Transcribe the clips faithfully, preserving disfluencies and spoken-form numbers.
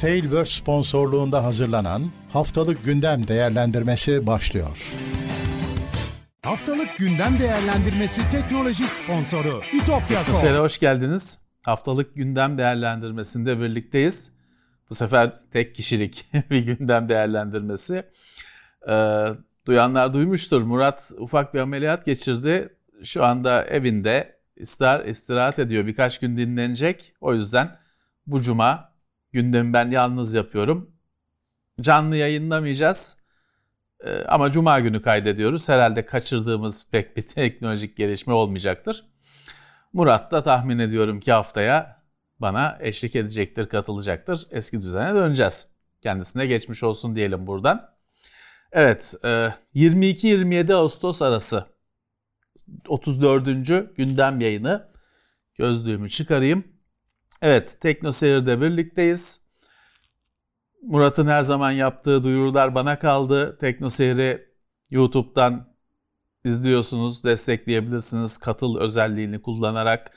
Tailverse sponsorluğunda hazırlanan Haftalık Gündem Değerlendirmesi başlıyor. Haftalık Gündem Değerlendirmesi teknoloji sponsoru İtopya. Selam, hoş geldiniz. Haftalık Gündem Değerlendirmesi'nde birlikteyiz. Bu sefer tek kişilik bir gündem değerlendirmesi. Ee, duyanlar duymuştur. Murat ufak bir ameliyat geçirdi. Şu anda evinde ister istirahat ediyor. Birkaç gün dinlenecek. O yüzden bu cuma gündemi ben yalnız yapıyorum. Canlı yayınlamayacağız. Ee, ama cuma günü kaydediyoruz. Herhalde kaçırdığımız pek bir teknolojik gelişme olmayacaktır. Murat da tahmin ediyorum ki haftaya bana eşlik edecektir, katılacaktır. Eski düzene döneceğiz. Kendisine geçmiş olsun diyelim buradan. Evet, yirmi iki yirmi yedi Ağustos arası otuz dördüncü gündem yayını. Gözlüğümü çıkarayım. Evet, TeknoSeyir'de birlikteyiz. Murat'ın her zaman yaptığı duyurular bana kaldı. TeknoSeyir'i YouTube'dan izliyorsunuz, destekleyebilirsiniz. Katıl özelliğini kullanarak.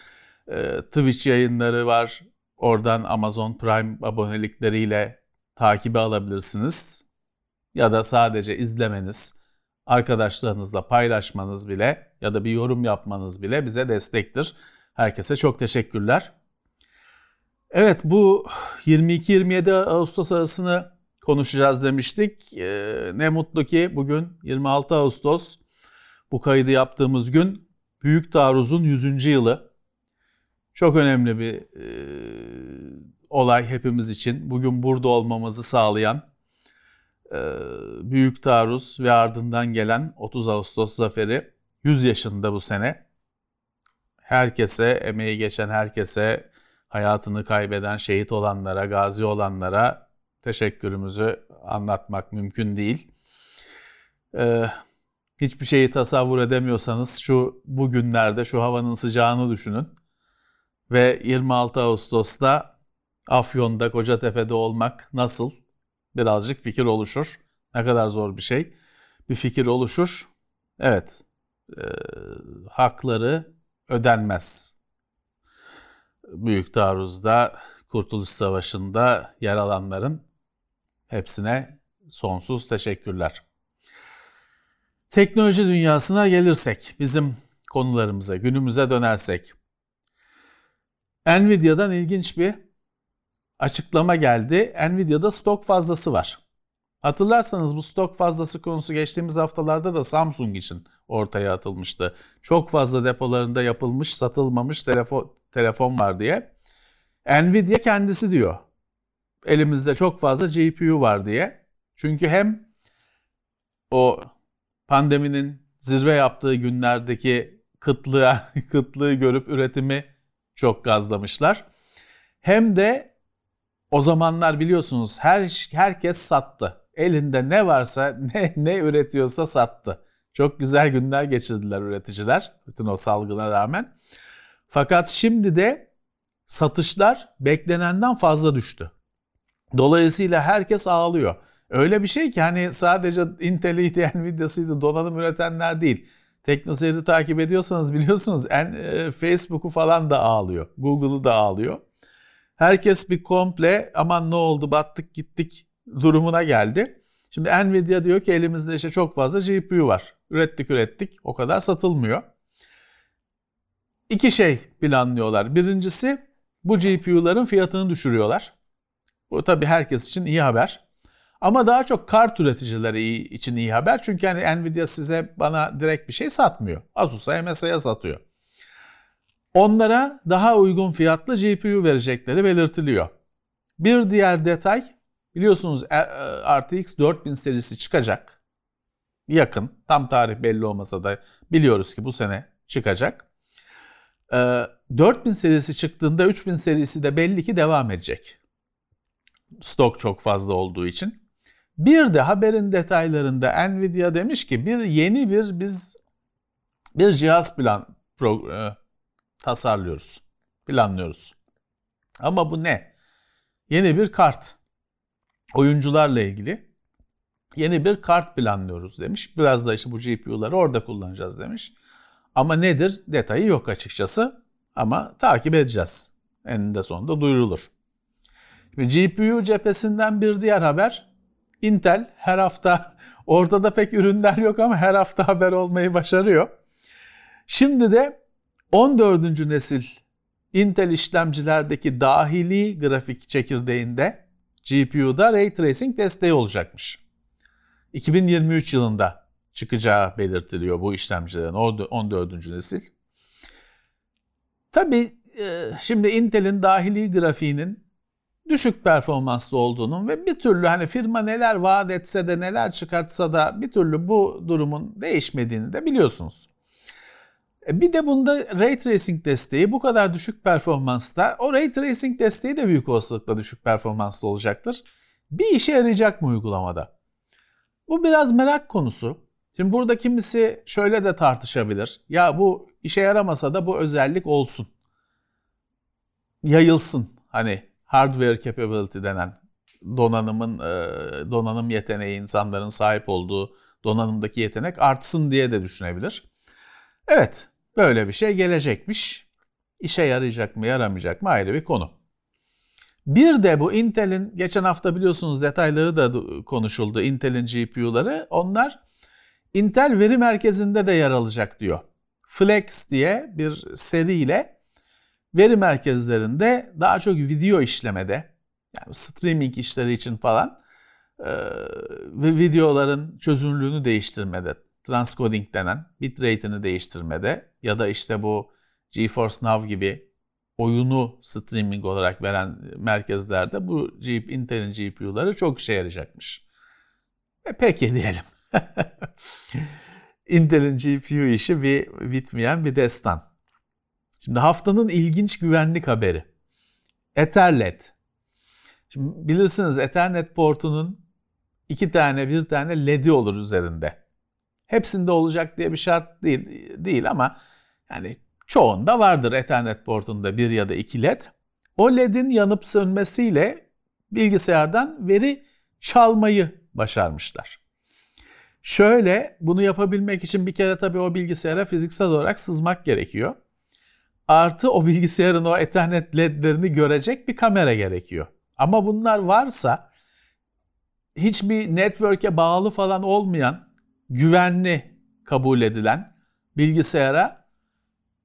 Twitch yayınları var. Oradan Amazon Prime abonelikleriyle takibi alabilirsiniz. Ya da sadece izlemeniz, arkadaşlarınızla paylaşmanız bile ya da bir yorum yapmanız bile bize destektir. Herkese çok teşekkürler. Evet, bu yirmi iki yirmi yedi Ağustos arasını konuşacağız demiştik. Ne mutlu ki bugün yirmi altı Ağustos, bu kaydı yaptığımız gün Büyük Taarruz'un yüzüncü yılı. Çok önemli bir e, olay hepimiz için. Bugün burada olmamızı sağlayan e, Büyük Taarruz ve ardından gelen otuz Ağustos zaferi yüz yaşında bu sene. Herkese, emeği geçen herkese, hayatını kaybeden, şehit olanlara, gazi olanlara teşekkürümüzü anlatmak mümkün değil. E, hiçbir şeyi tasavvur edemiyorsanız şu bu günlerde şu havanın sıcağını düşünün. Ve yirmi altı Ağustos'ta Afyon'da, Kocatepe'de olmak nasıl? Birazcık fikir oluşur. Ne kadar zor bir şey. Bir fikir oluşur. Evet, e, hakları ödenmez. Büyük Taarruz'da, Kurtuluş Savaşı'nda yer alanların hepsine sonsuz teşekkürler. Teknoloji dünyasına gelirsek, bizim konularımıza, günümüze dönersek. Nvidia'dan ilginç bir açıklama geldi. Nvidia'da stok fazlası var. Hatırlarsanız bu stok fazlası konusu geçtiğimiz haftalarda da Samsung için ortaya atılmıştı. Çok fazla depolarında yapılmış, satılmamış telefon, telefon var diye. Nvidia kendisi diyor, elimizde çok fazla G P U var diye. Çünkü hem o pandeminin zirve yaptığı günlerdeki kıtlığa, kıtlığı görüp üretimi çok gazlamışlar. Hem de o zamanlar biliyorsunuz her herkes sattı. Elinde ne varsa ne, ne üretiyorsa sattı. Çok güzel günler geçirdiler üreticiler bütün o salgına rağmen. Fakat şimdi de satışlar beklenenden fazla düştü. Dolayısıyla herkes ağlıyor. Öyle bir şey ki hani sadece Intel'iydi, Nvidia'sıydı, donanım üretenler değil. TeknoSeyir'i takip ediyorsanız biliyorsunuz en, e, Facebook'u falan da ağlıyor. Google'u da ağlıyor. Herkes bir komple aman ne oldu battık gittik durumuna geldi. Şimdi Nvidia diyor ki elimizde işte çok fazla G P U var. Ürettik ürettik o kadar satılmıyor. İki şey planlıyorlar. Birincisi bu G P U'ların fiyatını düşürüyorlar. Bu tabii herkes için iyi haber. Ama daha çok kart üreticileri için iyi haber. Çünkü hani Nvidia size bana direkt bir şey satmıyor. Asus'a, M S I'ye satıyor. Onlara daha uygun fiyatlı G P U verecekleri belirtiliyor. Bir diğer detay, biliyorsunuz R T X dört bin serisi çıkacak. Yakın, tam tarih belli olmasa da biliyoruz ki bu sene çıkacak. dört bin serisi çıktığında üç bin serisi de belli ki devam edecek. Stok çok fazla olduğu için. Bir de haberin detaylarında Nvidia demiş ki bir yeni bir biz bir cihaz plan pro, e, tasarlıyoruz, planlıyoruz. Ama bu ne? Yeni bir kart. Oyuncularla ilgili yeni bir kart planlıyoruz demiş. Biraz da işte bu G P U'ları orada kullanacağız demiş. Ama nedir? Detayı yok açıkçası. Ama takip edeceğiz. Eninde sonunda duyurulur. G P U cephesinden bir diğer haber. Intel her hafta, ortada pek ürünler yok ama her hafta haber olmayı başarıyor. Şimdi de on dördüncü nesil Intel işlemcilerdeki dahili grafik çekirdeğinde G P U'da Ray Tracing desteği olacakmış. iki bin yirmi üç yılında çıkacağı belirtiliyor bu işlemcilerin on dördüncü nesil. Tabii şimdi Intel'in dahili grafiğinin düşük performanslı olduğunun ve bir türlü hani firma neler vaat etse de neler çıkartsa da bir türlü bu durumun değişmediğini de biliyorsunuz. Bir de bunda Ray Tracing desteği bu kadar düşük performansta, o Ray Tracing desteği de büyük olasılıkla düşük performanslı olacaktır. Bir işe yarayacak mı uygulamada? Bu biraz merak konusu. Şimdi burada kimisi şöyle de tartışabilir. Ya bu işe yaramasa da bu özellik olsun. Yayılsın. Hani hardware capability denen donanımın, donanım yeteneği, insanların sahip olduğu donanımdaki yetenek artsın diye de düşünebilir. Evet, böyle bir şey gelecekmiş. İşe yarayacak mı, yaramayacak mı ayrı bir konu. Bir de bu Intel'in, geçen hafta biliyorsunuz detayları da konuşuldu, Intel'in G P U'ları, onlar Intel veri merkezinde de yer alacak diyor. Flex diye bir seriyle veri merkezlerinde daha çok video işlemede, yani streaming işleri için falan e, ve videoların çözünürlüğünü değiştirmede, transcoding denen bitrate'ini değiştirmede ya da işte bu GeForce Now gibi oyunu streaming olarak veren merkezlerde bu Intel'in G P U'ları çok işe yarayacakmış. E peki diyelim. Intel'in G P U işi bir bitmeyen bir destan. Şimdi haftanın ilginç güvenlik haberi. EtherLED. Şimdi bilirsiniz Ethernet portunun iki tane bir tane L E D'i olur üzerinde. Hepsinde olacak diye bir şart değil, değil ama yani çoğunda vardır Ethernet portunda bir ya da iki L E D. O L E D'in yanıp sönmesiyle bilgisayardan veri çalmayı başarmışlar. Şöyle, bunu yapabilmek için bir kere tabii o bilgisayara fiziksel olarak sızmak gerekiyor. Artı o bilgisayarın o Ethernet L E D'lerini görecek bir kamera gerekiyor. Ama bunlar varsa hiçbir network'e bağlı falan olmayan, güvenli kabul edilen bilgisayara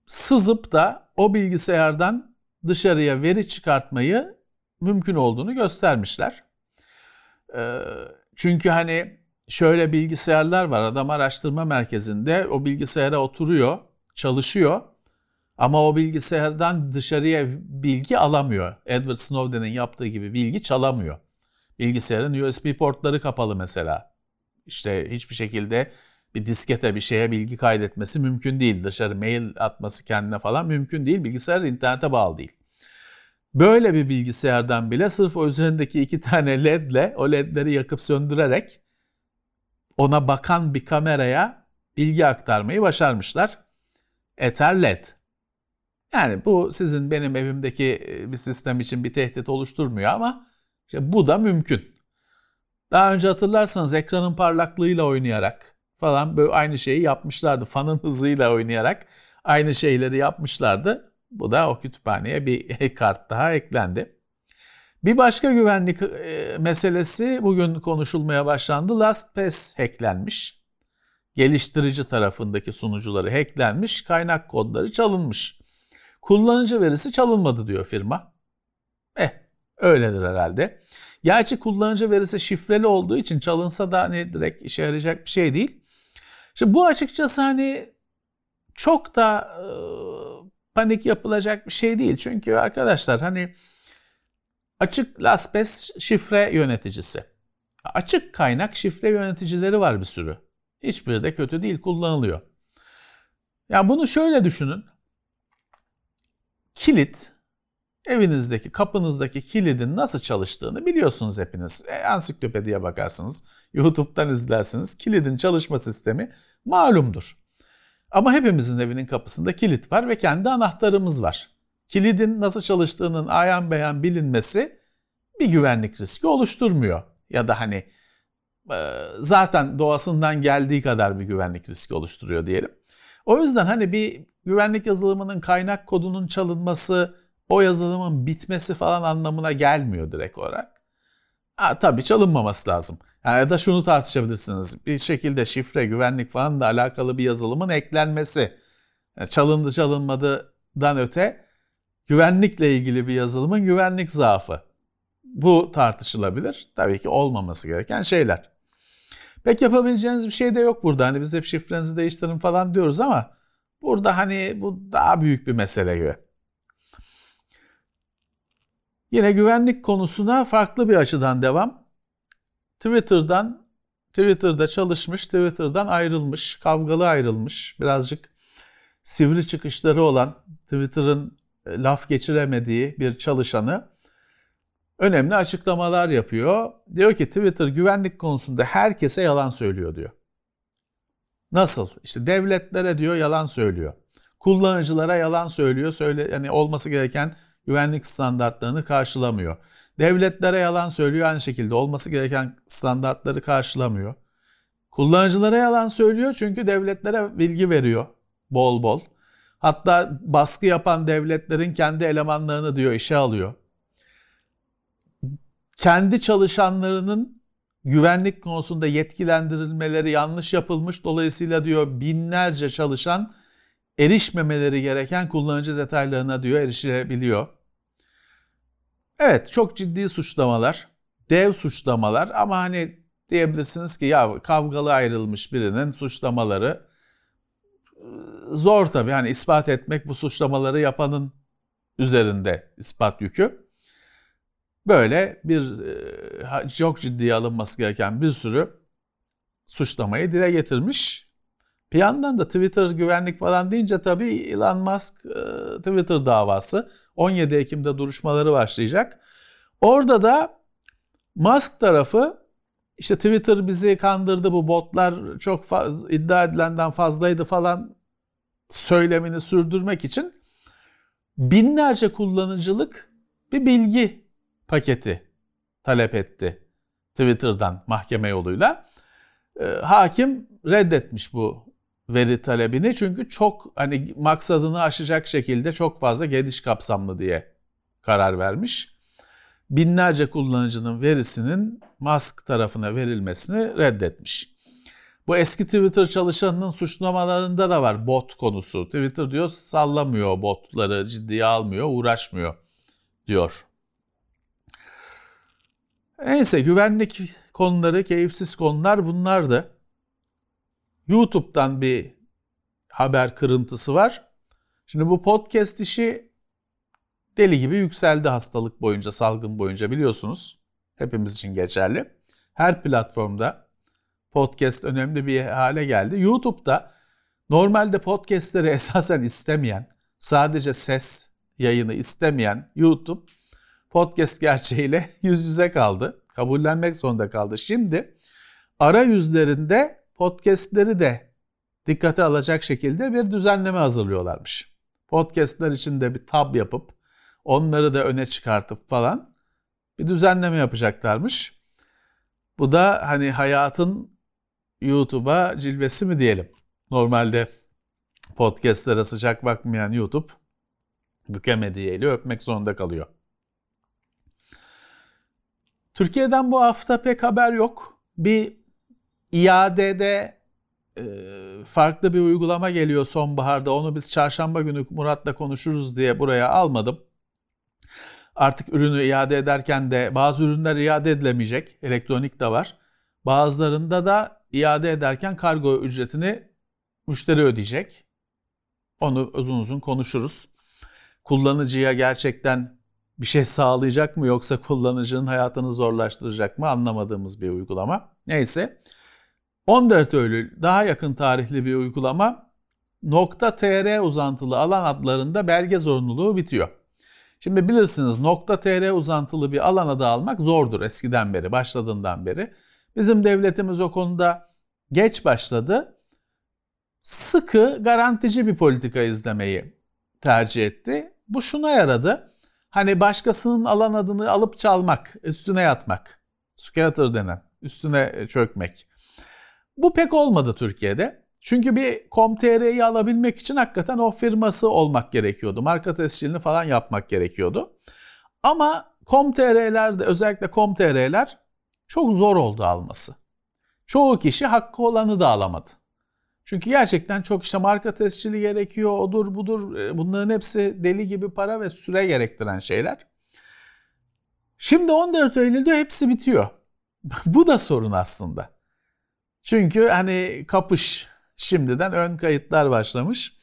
sızıp da o bilgisayardan dışarıya veri çıkartmayı mümkün olduğunu göstermişler. Çünkü hani şöyle bilgisayarlar var, adam araştırma merkezinde o bilgisayara oturuyor, çalışıyor. Ama o bilgisayardan dışarıya bilgi alamıyor. Edward Snowden'in yaptığı gibi bilgi çalamıyor. Bilgisayarın U S B portları kapalı mesela. İşte hiçbir şekilde bir diskete, bir şeye bilgi kaydetmesi mümkün değil. Dışarı mail atması kendine falan mümkün değil. Bilgisayar internete bağlı değil. Böyle bir bilgisayardan bile sırf o üzerindeki iki tane L E D'le, o L E D'leri yakıp söndürerek ona bakan bir kameraya bilgi aktarmayı başarmışlar. EtherLED. Yani bu sizin benim evimdeki bir sistem için bir tehdit oluşturmuyor ama işte bu da mümkün. Daha önce hatırlarsanız ekranın parlaklığıyla oynayarak falan böyle aynı şeyi yapmışlardı. Fanın hızıyla oynayarak aynı şeyleri yapmışlardı. Bu da o kütüphaneye bir kart daha eklendi. Bir başka güvenlik meselesi bugün konuşulmaya başlandı. LastPass hacklenmiş. Geliştirici tarafındaki sunucuları hacklenmiş. Kaynak kodları çalınmış. Kullanıcı verisi çalınmadı diyor firma. Eh, öyledir herhalde. Gerçi kullanıcı verisi şifreli olduğu için çalınsa da hani direkt işe yarayacak bir şey değil. Şimdi bu açıkçası hani çok da e, panik yapılacak bir şey değil. Çünkü arkadaşlar hani açık LastPass şifre yöneticisi. Açık kaynak şifre yöneticileri var bir sürü. Hiçbiri de kötü değil, kullanılıyor. Yani bunu şöyle düşünün. Kilit, evinizdeki, kapınızdaki kilidin nasıl çalıştığını biliyorsunuz hepiniz. E, ansiklopediye bakarsınız, YouTube'dan izlersiniz. Kilidin çalışma sistemi malumdur. Ama hepimizin evinin kapısında kilit var ve kendi anahtarımız var. Kilidin nasıl çalıştığının ayan beyan bilinmesi bir güvenlik riski oluşturmuyor. Ya da hani e, zaten doğasından geldiği kadar bir güvenlik riski oluşturuyor diyelim. O yüzden hani bir güvenlik yazılımının kaynak kodunun çalınması o yazılımın bitmesi falan anlamına gelmiyor direkt olarak. Ha, tabii çalınmaması lazım. Yani ya da şunu tartışabilirsiniz. Bir şekilde şifre, güvenlik falan da alakalı bir yazılımın eklenmesi. Yani çalındı çalınmadıdan öte güvenlikle ilgili bir yazılımın güvenlik zaafı. Bu tartışılabilir. Tabii ki olmaması gereken şeyler. Pek yapabileceğiniz bir şey de yok burada. Hani biz hep şifrenizi değiştirin falan diyoruz ama burada hani bu daha büyük bir mesele gibi. Yine güvenlik konusuna farklı bir açıdan devam. Twitter'dan, Twitter'da çalışmış, Twitter'dan ayrılmış, kavgalı ayrılmış, birazcık sivri çıkışları olan, Twitter'ın laf geçiremediği bir çalışanı önemli açıklamalar yapıyor. Diyor ki Twitter güvenlik konusunda herkese yalan söylüyor diyor. Nasıl? İşte devletlere diyor yalan söylüyor. Kullanıcılara yalan söylüyor. Söyle, yani olması gereken güvenlik standartlarını karşılamıyor. Devletlere yalan söylüyor aynı şekilde. Olması gereken standartları karşılamıyor. Kullanıcılara yalan söylüyor çünkü devletlere bilgi veriyor bol bol. Hatta baskı yapan devletlerin kendi elemanlarını diyor işe alıyor. Kendi çalışanlarının güvenlik konusunda yetkilendirilmeleri yanlış yapılmış. Dolayısıyla diyor binlerce çalışan erişmemeleri gereken kullanıcı detaylarına diyor erişilebiliyor. Evet, çok ciddi suçlamalar, dev suçlamalar ama hani diyebilirsiniz ki ya kavgalı ayrılmış birinin suçlamaları zor tabii. Hani ispat etmek bu suçlamaları yapanın üzerinde ispat yükü. Böyle bir çok ciddiye alınması gereken bir sürü suçlamayı dile getirmiş. Bir yandan da Twitter güvenlik falan deyince tabii Elon Musk Twitter davası on yedi Ekim'de duruşmaları başlayacak. Orada da Musk tarafı işte Twitter bizi kandırdı, bu botlar çok fazla, iddia edilenden fazlaydı falan söylemini sürdürmek için binlerce kullanıcılık bir bilgi paketi talep etti Twitter'dan mahkeme yoluyla. E, hakim reddetmiş bu veri talebini çünkü çok hani maksadını aşacak şekilde çok fazla geniş kapsamlı diye karar vermiş. Binlerce kullanıcının verisinin Musk tarafına verilmesini reddetmiş. Bu eski Twitter çalışanının suçlamalarında da var bot konusu. Twitter diyor sallamıyor botları, ciddiye almıyor, uğraşmıyor diyor. Neyse, güvenlik konuları, keyifsiz konular bunlardı. YouTube'dan bir haber kırıntısı var. Şimdi bu podcast işi deli gibi yükseldi hastalık boyunca, salgın boyunca biliyorsunuz. Hepimiz için geçerli. Her platformda podcast önemli bir hale geldi. YouTube'da normalde podcastleri esasen istemeyen, sadece ses yayını istemeyen YouTube podcast gerçeğiyle yüz yüze kaldı. Kabullenmek zorunda kaldı. Şimdi arayüzlerinde podcastleri de dikkate alacak şekilde bir düzenleme hazırlıyorlarmış. Podcastler için de bir tab yapıp onları da öne çıkartıp falan bir düzenleme yapacaklarmış. Bu da hani hayatın YouTube'a cilvesi mi diyelim. Normalde podcastlere sıcak bakmayan YouTube bükemediği eli öpmek zorunda kalıyor. Türkiye'den bu hafta pek haber yok. Bir iadede e, farklı bir uygulama geliyor sonbaharda. Onu biz çarşamba günü Murat'la konuşuruz diye buraya almadım. Artık ürünü iade ederken de bazı ürünler iade edilemeyecek. Elektronik de var. Bazılarında da iade ederken kargo ücretini müşteri ödeyecek. Onu uzun uzun konuşuruz. Kullanıcıya gerçekten bir şey sağlayacak mı yoksa kullanıcının hayatını zorlaştıracak mı anlamadığımız bir uygulama. Neyse, on dört Eylül daha yakın tarihli bir uygulama .tr uzantılı alan adlarında belge zorunluluğu bitiyor. Şimdi bilirsiniz .tr uzantılı bir alan adı almak zordur eskiden beri, başladığından beri. Bizim devletimiz o konuda geç başladı. Sıkı, garantici bir politika izlemeyi tercih etti. Bu şuna yaradı. Hani başkasının alan adını alıp çalmak, üstüne yatmak, scatter denen, üstüne çökmek. Bu pek olmadı Türkiye'de. Çünkü bir com nokta t r'yi alabilmek için hakikaten o firması olmak gerekiyordu. Marka tescilini falan yapmak gerekiyordu. Ama com nokta t r'lerde, özellikle com nokta t r'ler çok zor oldu alması. Çoğu kişi hakkı olanı da alamadı. Çünkü gerçekten çok işte marka tescili gerekiyor, odur budur, bunların hepsi deli gibi para ve süre gerektiren şeyler. Şimdi on dört Eylül'de hepsi bitiyor. Bu da sorun aslında. Çünkü hani kapış, şimdiden ön kayıtlar başlamış.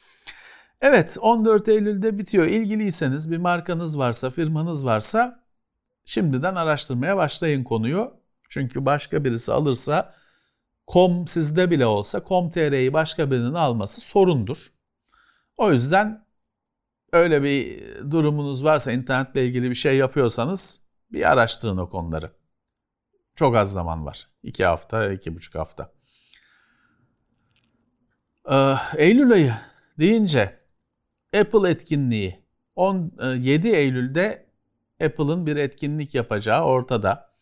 Evet, on dört Eylül'de bitiyor. İlgiliyseniz, bir markanız varsa, firmanız varsa şimdiden araştırmaya başlayın konuyu. Çünkü başka birisi alırsa, com sizde bile olsa com nokta t r'yi başka birinin alması sorundur. O yüzden öyle bir durumunuz varsa, internetle ilgili bir şey yapıyorsanız bir araştırın o konuları. Çok az zaman var. İki hafta, iki buçuk hafta. Ee, Eylül ayı deyince Apple etkinliği. on yedi Eylül'de Apple'ın bir etkinlik yapacağı ortada.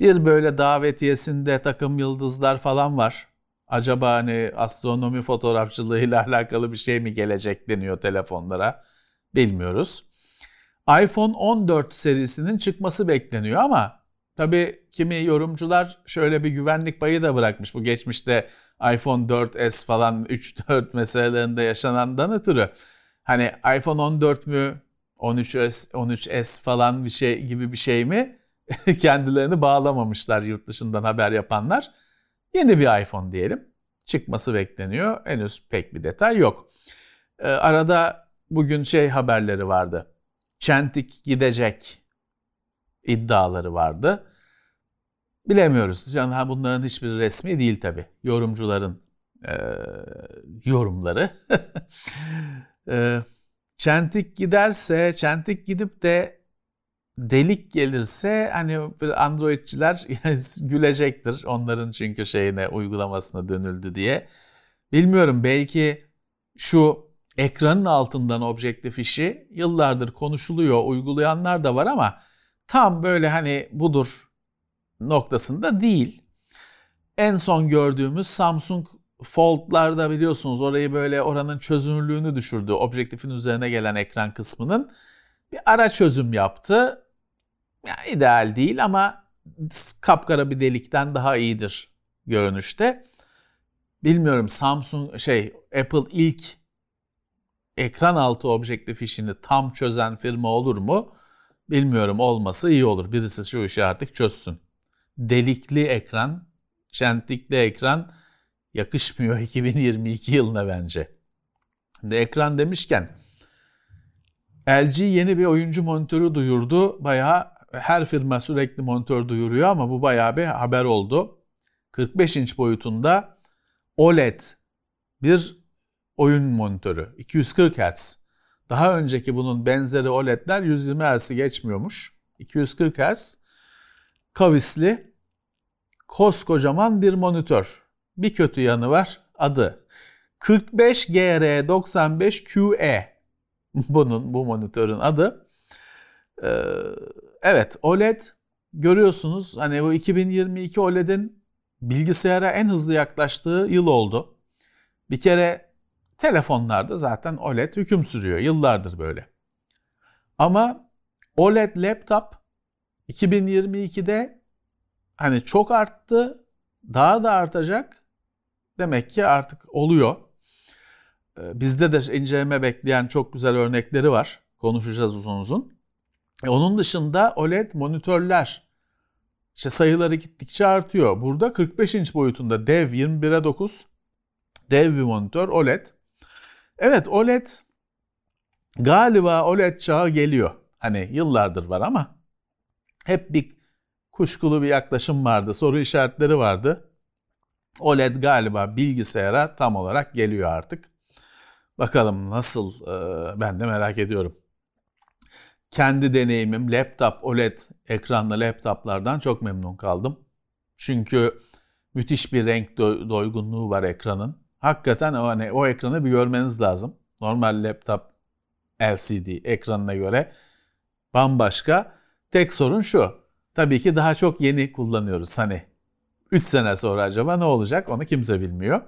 Bir böyle davetiyesinde takım yıldızlar falan var. Acaba hani astronomi fotoğrafçılığıyla alakalı bir şey mi gelecek deniyor telefonlara, bilmiyoruz. iPhone on dört serisinin çıkması bekleniyor ama tabii kimi yorumcular şöyle bir güvenlik payı da bırakmış. Bu geçmişte iPhone dört es falan üç dört meselelerinde yaşanandan ötürü. Hani iPhone on dört mü, on üç es, on üç es falan bir şey gibi bir şey mi? Kendilerini bağlamamışlar yurt dışından haber yapanlar. Yeni bir iPhone diyelim. Çıkması bekleniyor. Henüz pek bir detay yok. Ee, arada bugün şey haberleri vardı. Çentik gidecek iddiaları vardı. Bilemiyoruz. Yani bunların hiçbir resmi değil tabii. Yorumcuların e, yorumları. e, Çentik giderse, Çentik gidip de delik gelirse hani Androidçiler gülecektir. Onların çünkü şeyine, uygulamasına dönüldü diye. Bilmiyorum, belki şu ekranın altından objektif işi yıllardır konuşuluyor, uygulayanlar da var ama tam böyle hani budur noktasında değil. En son gördüğümüz Samsung Fold'larda biliyorsunuz orayı böyle, oranın çözünürlüğünü düşürdü. Objektifin üzerine gelen ekran kısmının bir ara çözüm yaptı. Yani ideal değil ama kapkara bir delikten daha iyidir görünüşte. Bilmiyorum, Samsung şey Apple ilk ekran altı objektif işini tam çözen firma olur mu? Bilmiyorum, olması iyi olur. Birisi şu işi artık çözsün. Delikli ekran, çentikli ekran yakışmıyor iki bin yirmi iki yılına bence. De ekran demişken L G yeni bir oyuncu monitörü duyurdu. Bayağı her firma sürekli monitör duyuruyor ama bu bayağı bir haber oldu. kırk beş inç boyutunda O L E D bir oyun monitörü. iki yüz kırk hertz. Daha önceki bunun benzeri O L E D'ler yüz yirmi hertz'i geçmiyormuş. iki yüz kırk hertz. Kavisli, koskocaman bir monitör. Bir kötü yanı var. Adı kırk beş G R doksan beş Q E. Bunun, bu monitörün adı. Ee, evet, O L E D görüyorsunuz. Hani bu iki bin yirmi iki O L E D'in bilgisayara en hızlı yaklaştığı yıl oldu. Bir kere telefonlarda zaten O L E D hüküm sürüyor. Yıllardır böyle. Ama O L E D laptop iki bin yirmi ikide hani çok arttı. Daha da artacak. Demek ki artık oluyor. Bizde de inceleme bekleyen çok güzel örnekleri var. Konuşacağız uzun uzun. E onun dışında O L E D monitörler. İşte sayıları gittikçe artıyor. Burada kırk beş inç boyutunda dev, yirmi bire dokuz. Dev bir monitör O L E D. Evet, O L E D galiba O L E D çağı geliyor. Hani yıllardır var ama hep bir kuşkulu bir yaklaşım vardı. Soru işaretleri vardı. O L E D galiba bilgisayara tam olarak geliyor artık. Bakalım nasıl, ben de merak ediyorum. Kendi deneyimim laptop O L E D ekranlı laptoplardan çok memnun kaldım. Çünkü müthiş bir renk doygunluğu var ekranın. Hakikaten o, hani, o ekranı bir görmeniz lazım. Normal laptop L C D ekranına göre bambaşka. Tek sorun şu. Tabii ki daha çok yeni kullanıyoruz. Hani üç sene sonra acaba ne olacak, onu kimse bilmiyor.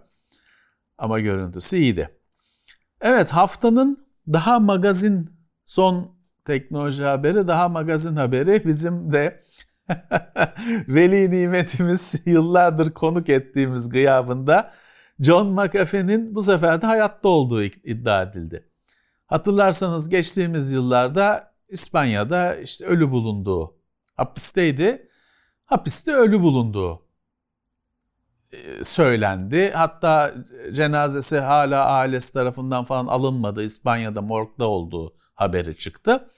Ama görüntüsü iyiydi. Evet, haftanın daha magazin son teknoloji haberi, daha magazin haberi bizim de veli nimetimiz, yıllardır konuk ettiğimiz gıyabında John McAfee'nin bu sefer de hayatta olduğu iddia edildi. Hatırlarsanız geçtiğimiz yıllarda İspanya'da işte ölü bulunduğu, hapisteydi, hapiste ölü bulunduğu söylendi. Hatta cenazesi hala ailesi tarafından falan alınmadı. İspanya'da morgda olduğu haberi çıktı.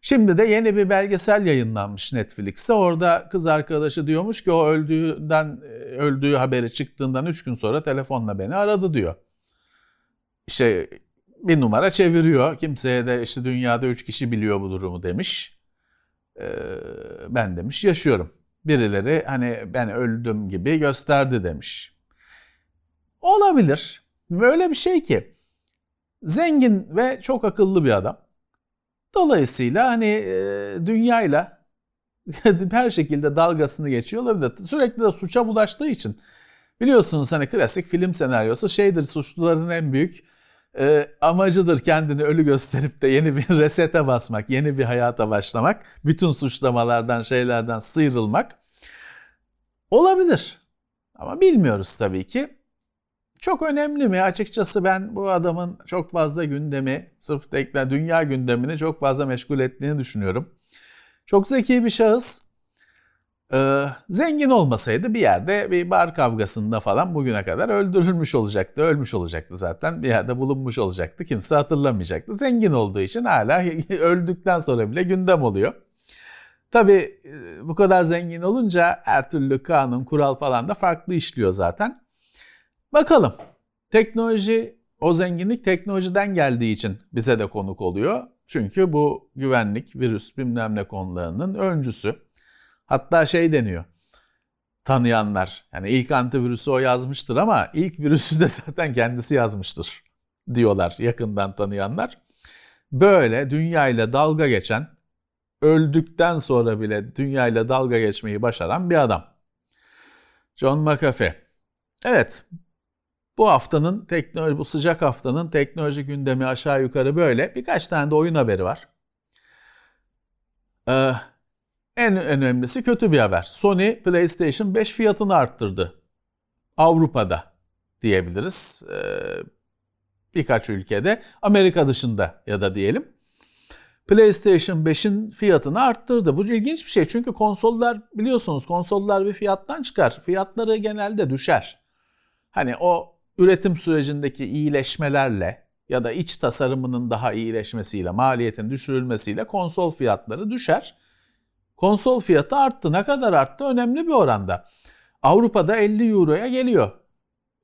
Şimdi de yeni bir belgesel yayınlanmış Netflix'te. Orada kız arkadaşı diyormuş ki o öldüğünden öldüğü haberi çıktığından üç gün sonra telefonla beni aradı diyor. İşte bir numara çeviriyor. Kimseye de işte dünyada üç kişi biliyor bu durumu demiş. Ee, ben demiş yaşıyorum. Birileri hani ben öldüm gibi gösterdi demiş. Olabilir. Böyle bir şey ki zengin ve çok akıllı bir adam. Dolayısıyla hani e, dünyayla her şekilde dalgasını geçiyor olabilir. Sürekli de suça bulaştığı için. Biliyorsunuz hani klasik film senaryosu şeydir, suçluların en büyük e, amacıdır kendini ölü gösterip de yeni bir resete basmak, yeni bir hayata başlamak, bütün suçlamalardan, şeylerden sıyrılmak. Olabilir. Ama bilmiyoruz tabii ki. Çok önemli mi? Açıkçası ben bu adamın çok fazla gündemi, sırf tekrar dünya gündemini çok fazla meşgul ettiğini düşünüyorum. Çok zeki bir şahıs. Ee, zengin olmasaydı bir yerde bir bar kavgasında falan bugüne kadar öldürülmüş olacaktı. Ölmüş olacaktı zaten. Bir yerde bulunmuş olacaktı. Kimse hatırlamayacaktı. Zengin olduğu için hala öldükten sonra bile gündem oluyor. Tabii bu kadar zengin olunca her türlü kanun, kural falan da farklı işliyor zaten. Bakalım. Teknoloji, o zenginlik teknolojiden geldiği için bize de konuk oluyor. Çünkü bu güvenlik, virüs, bilmem ne konularının öncüsü. Hatta şey deniyor, tanıyanlar. Yani ilk antivirüsü o yazmıştır ama ilk virüsü de zaten kendisi yazmıştır diyorlar yakından tanıyanlar. Böyle dünyayla dalga geçen, öldükten sonra bile dünyayla dalga geçmeyi başaran bir adam. John McAfee. Evet, bu haftanın teknoloji, bu sıcak haftanın teknoloji gündemi aşağı yukarı böyle. Birkaç tane de oyun haberi var. Ee, en önemlisi kötü bir haber. Sony PlayStation beş fiyatını arttırdı. Avrupa'da diyebiliriz. Ee, birkaç ülkede, Amerika dışında ya da diyelim. PlayStation beşin fiyatını arttırdı. Bu ilginç bir şey çünkü konsollar, biliyorsunuz konsollar bir fiyattan çıkar. Fiyatları genelde düşer. Hani o üretim sürecindeki iyileşmelerle ya da iç tasarımının daha iyileşmesiyle, maliyetin düşürülmesiyle konsol fiyatları düşer. Konsol fiyatı arttı. Ne kadar arttı? Önemli bir oranda. Avrupa'da elli euroya geliyor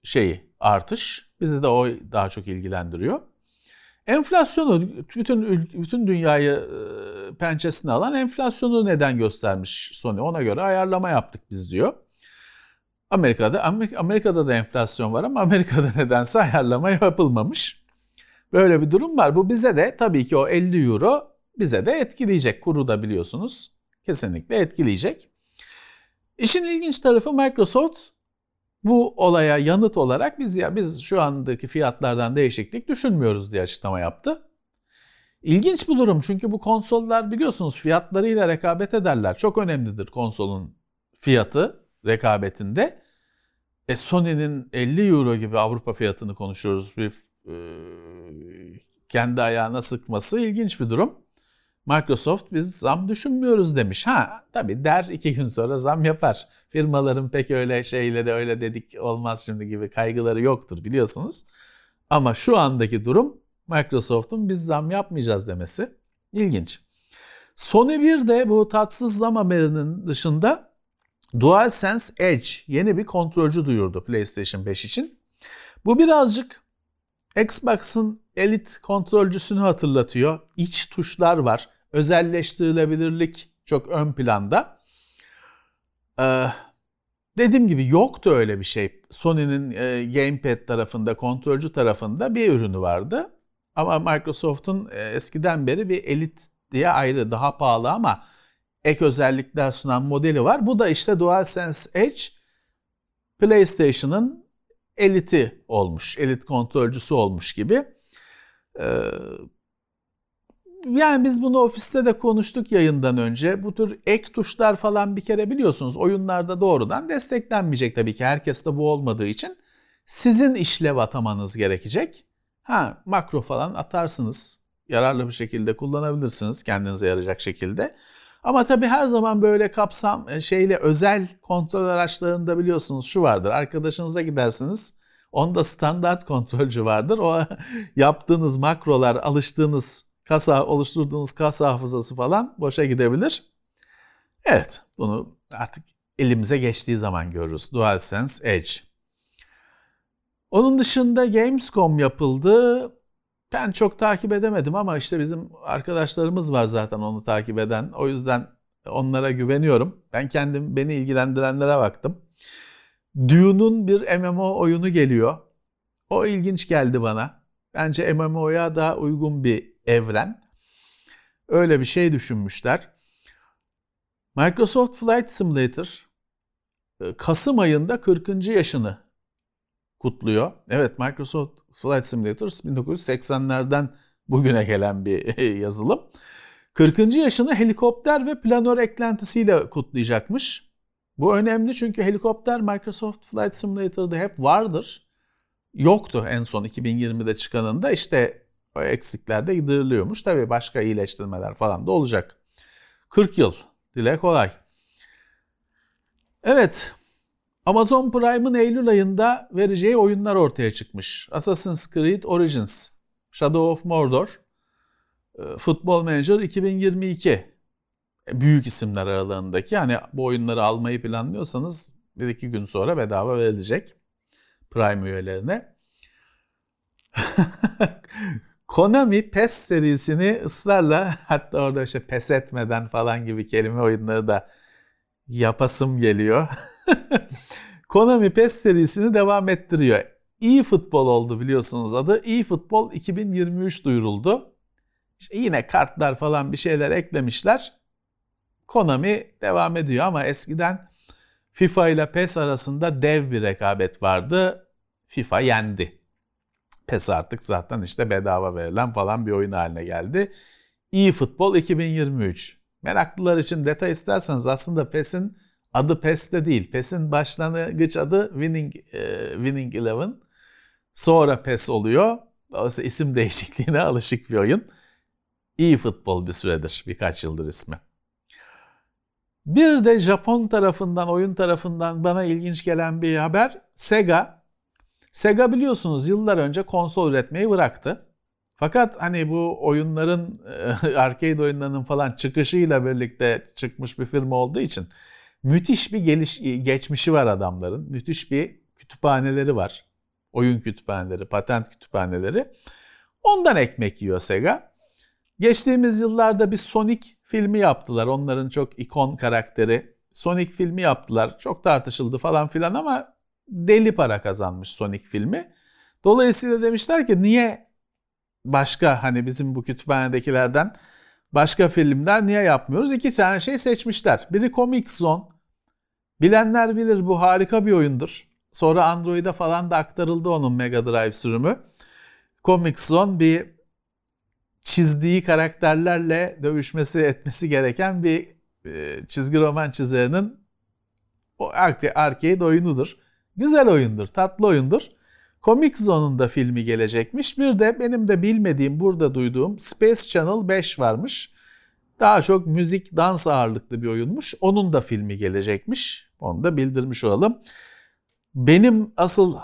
şeyi artış. Bizi de o daha çok ilgilendiriyor. Enflasyonu, bütün bütün dünyayı pençesine alan enflasyonu neden göstermiş Sony? Ona göre ayarlama yaptık biz diyor. Amerika'da Amerika'da da enflasyon var ama Amerika'da nedense ayarlama yapılmamış. Böyle bir durum var. Bu bize de tabii ki o elli euro bize de etkileyecek. Kuru da biliyorsunuz kesinlikle etkileyecek. İşin ilginç tarafı Microsoft bu olaya yanıt olarak biz ya biz şu andaki fiyatlardan değişiklik düşünmüyoruz diye açıklama yaptı. İlginç bir durum çünkü bu konsollar biliyorsunuz fiyatlarıyla rekabet ederler. Çok önemlidir konsolun fiyatı rekabetinde. E Sony'nin elli euro gibi Avrupa fiyatını konuşuyoruz. Bir e, kendi ayağına sıkması ilginç bir durum. Microsoft biz zam düşünmüyoruz demiş. Ha tabii der, iki gün sonra zam yapar. Firmaların pek öyle şeyleri öyle dedik olmaz şimdi gibi kaygıları yoktur biliyorsunuz. Ama şu andaki durum Microsoft'un biz zam yapmayacağız demesi ilginç. Sony bir de bu tatsız zam haberinin dışında DualSense Edge yeni bir kontrolcü duyurdu PlayStation beş için. Bu birazcık Xbox'ın Elite kontrolcüsünü hatırlatıyor. İç tuşlar var. Özelleştirilebilirlik çok ön planda. Ee, dediğim gibi yoktu öyle bir şey. Sony'nin e, Gamepad tarafında, kontrolcü tarafında bir ürünü vardı. Ama Microsoft'un e, eskiden beri bir Elite diye ayrı, daha pahalı ama ek özellikler sunan modeli var. Bu da işte DualSense Edge, PlayStation'ın eliti olmuş, elit kontrolcüsü olmuş gibi. Ee, yani biz bunu ofiste de konuştuk yayından önce. Bu tür ek tuşlar falan bir kere biliyorsunuz oyunlarda doğrudan desteklenmeyecek tabii ki. Herkes de bu olmadığı için sizin işlev atamanız gerekecek. Ha, makro falan atarsınız. Yararlı bir şekilde kullanabilirsiniz kendinize yarayacak şekilde. Ama tabii her zaman böyle kapsam şeyle özel kontrol araçlarında biliyorsunuz şu vardır. Arkadaşınıza gidersiniz. Onda standart kontrolcü vardır. O yaptığınız makrolar, alıştığınız kasa, oluşturduğunuz kasa hafızası falan boşa gidebilir. Evet, bunu artık elimize geçtiği zaman görürüz. DualSense Edge. Onun dışında Gamescom yapıldı. Ben çok takip edemedim ama işte bizim arkadaşlarımız var zaten onu takip eden. O yüzden onlara güveniyorum. Ben kendim beni ilgilendirenlere baktım. Dune'un bir M M O oyunu geliyor. O ilginç geldi bana. Bence M M O'ya daha uygun bir evren. Öyle bir şey düşünmüşler. Microsoft Flight Simulator Kasım ayında kırkıncı yaşını kutluyor. Evet, Microsoft Flight Simulator bin dokuz yüz seksenlerden bugüne gelen bir yazılım. kırkıncı yaşını helikopter ve planör eklentisiyle kutlayacakmış. Bu önemli çünkü helikopter Microsoft Flight Simulator'da hep vardır. Yoktu en son iki bin yirmide çıkanında, işte o eksikler de gideriliyormuş. Tabii başka iyileştirmeler falan da olacak. kırk yıl, dile kolay. Evet. Amazon Prime'ın Eylül ayında vereceği oyunlar ortaya çıkmış. Assassin's Creed Origins, Shadow of Mordor, Football Manager iki bin yirmi iki. Büyük isimler aralarındaki. Yani bu oyunları almayı planlıyorsanız bir iki gün sonra bedava verilecek Prime üyelerine. Konami PES serisini ısrarla, hatta orada işte pes etmeden falan gibi kelime oyunları da yapasım geliyor. Konami PES serisini devam ettiriyor. eFootball oldu biliyorsunuz adı. eFootball iki bin yirmi üç duyuruldu. İşte yine kartlar falan bir şeyler eklemişler. Konami devam ediyor ama eskiden FIFA ile PES arasında dev bir rekabet vardı. FIFA yendi. PES artık zaten işte bedava verilen falan bir oyun haline geldi. eFootball iki bin yirmi üç. Meraklılar için detay isterseniz aslında PES'in adı PES'te değil. PES'in başlangıç adı Winning e, Winning Eleven. Sonra PES oluyor. Dolayısıyla isim değişikliğine alışık bir oyun. eFootball bir süredir, birkaç yıldır ismi. Bir de Japon tarafından, oyun tarafından bana ilginç gelen bir haber. Sega. Sega biliyorsunuz yıllar önce konsol üretmeyi bıraktı. Fakat hani bu oyunların, arcade oyunlarının falan çıkışıyla birlikte çıkmış bir firma olduğu için müthiş bir geliş, geçmişi var adamların. Müthiş bir kütüphaneleri var. Oyun kütüphaneleri, patent kütüphaneleri. Ondan ekmek yiyor Sega. Geçtiğimiz yıllarda bir Sonic filmi yaptılar. Onların çok ikon karakteri. Sonic filmi yaptılar. Çok tartışıldı falan filan ama deli para kazanmış Sonic filmi. Dolayısıyla demişler ki niye başka, hani bizim bu kütüphanedekilerden başka filmler niye yapmıyoruz? İki tane şey seçmişler. Biri Comic Zone. Bilenler bilir, bu harika bir oyundur. Sonra Android'e falan da aktarıldı onun Mega Drive sürümü. Comic Zone bir çizdiği karakterlerle dövüşmesi etmesi gereken bir çizgi roman çizerinin o arcade oyunudur. Güzel oyundur, tatlı oyundur. Comic Zone'un da filmi gelecekmiş. Bir de benim de bilmediğim, burada duyduğum Space Channel beş varmış. Daha çok müzik, dans ağırlıklı bir oyunmuş. Onun da filmi gelecekmiş. Onu da bildirmiş olalım. Benim asıl e,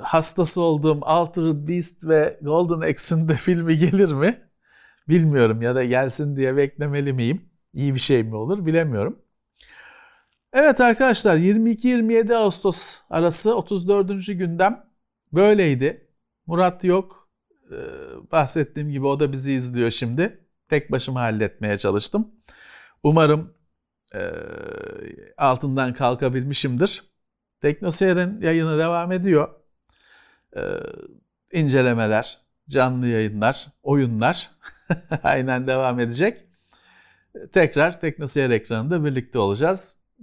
hastası olduğum Altered Beast ve Golden Axe'in de filmi gelir mi? Bilmiyorum, ya da gelsin diye beklemeli miyim? İyi bir şey mi olur bilemiyorum. Evet arkadaşlar, yirmi iki yirmi yedi Ağustos arası otuz dördüncü gündem böyleydi. Murat yok. Ee, bahsettiğim gibi o da bizi izliyor şimdi. Tek başıma halletmeye çalıştım. Umarım e, altından kalkabilmişimdir. TeknoSeyir'in yayını devam ediyor. Ee, incelemeler, canlı yayınlar, oyunlar aynen devam edecek. Tekrar TeknoSeyir ekranında birlikte olacağız.